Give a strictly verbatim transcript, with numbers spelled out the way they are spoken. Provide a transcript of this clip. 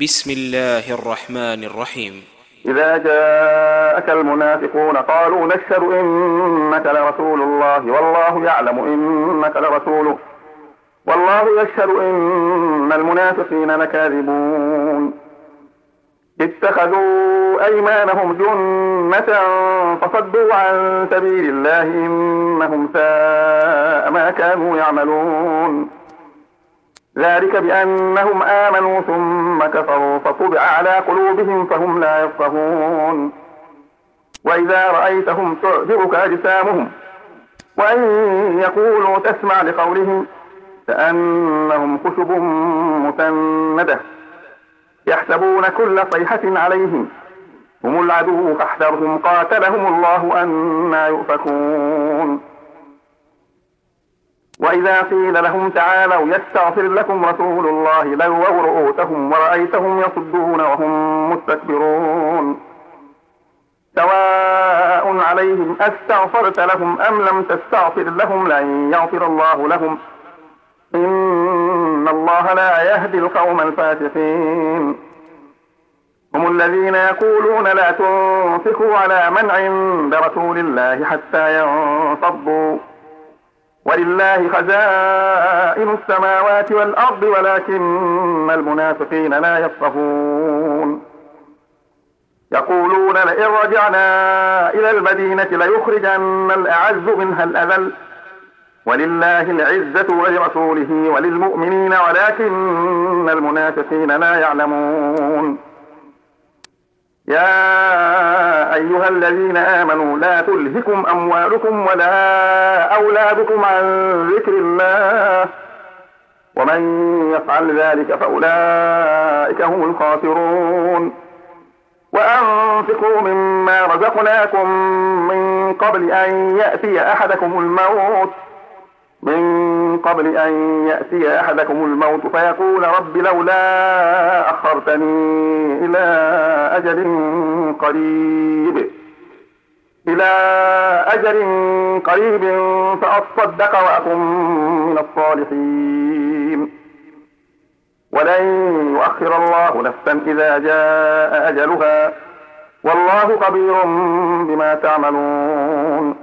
بسم الله الرحمن الرحيم. إذا جاءك المنافقون قالوا نشهد إنك لرسول الله والله يعلم إنك لرسوله والله يشهد إن المنافقين لكاذبون. اتخذوا أيمانهم جنة فصدوا عن سبيل الله إنهم ساء ما كانوا يعملون. ذلك بأنهم آمنوا ثم كفروا فطبع على قلوبهم فهم لا يفقهون. وإذا رأيتهم تعجبك أجسامهم وإن يقولوا تسمع لقولهم كأنهم خشب مسندة يحسبون كل صيحة عليهم هم العدو فاحذرهم قاتلهم الله أنى يؤفكون. وإذا قيل لهم تعالوا يستغفر لكم رسول الله لووا رؤوسهم ورأيتهم يصدون وهم مستكبرون. سواء عليهم أستغفرت لهم أم لم تستغفر لهم لن يغفر الله لهم إن الله لا يهدي القوم الفاسقين. هم الذين يقولون لا تنفقوا على من عند رسول الله حتى ينفضوا ولله خزائن السماوات والأرض ولكن المنافقين لا يفقهون. يقولون لئن رجعنا إلى المدينة ليخرجن الأعز منها الأذل ولله العزة ولرسوله وللمؤمنين ولكن المنافقين لا يعلمون. يا أيها الذين آمنوا لا تلهكم أموالكم ولا أولادكم عن ذكر الله ومن يفعل ذلك فأولئك هم الخاسرون. وأنفقوا مما رزقناكم من قبل أن يأتي أحدكم الموت من قبل أن يأتي أحدكم الموت فيقول رب لولا أخرتني إلى أجل قريب إلى أجل قريب فأصدق وأكن من الصالحين. ولن يؤخر الله نفسا إذا جاء أجلها والله خبير بما تعملون.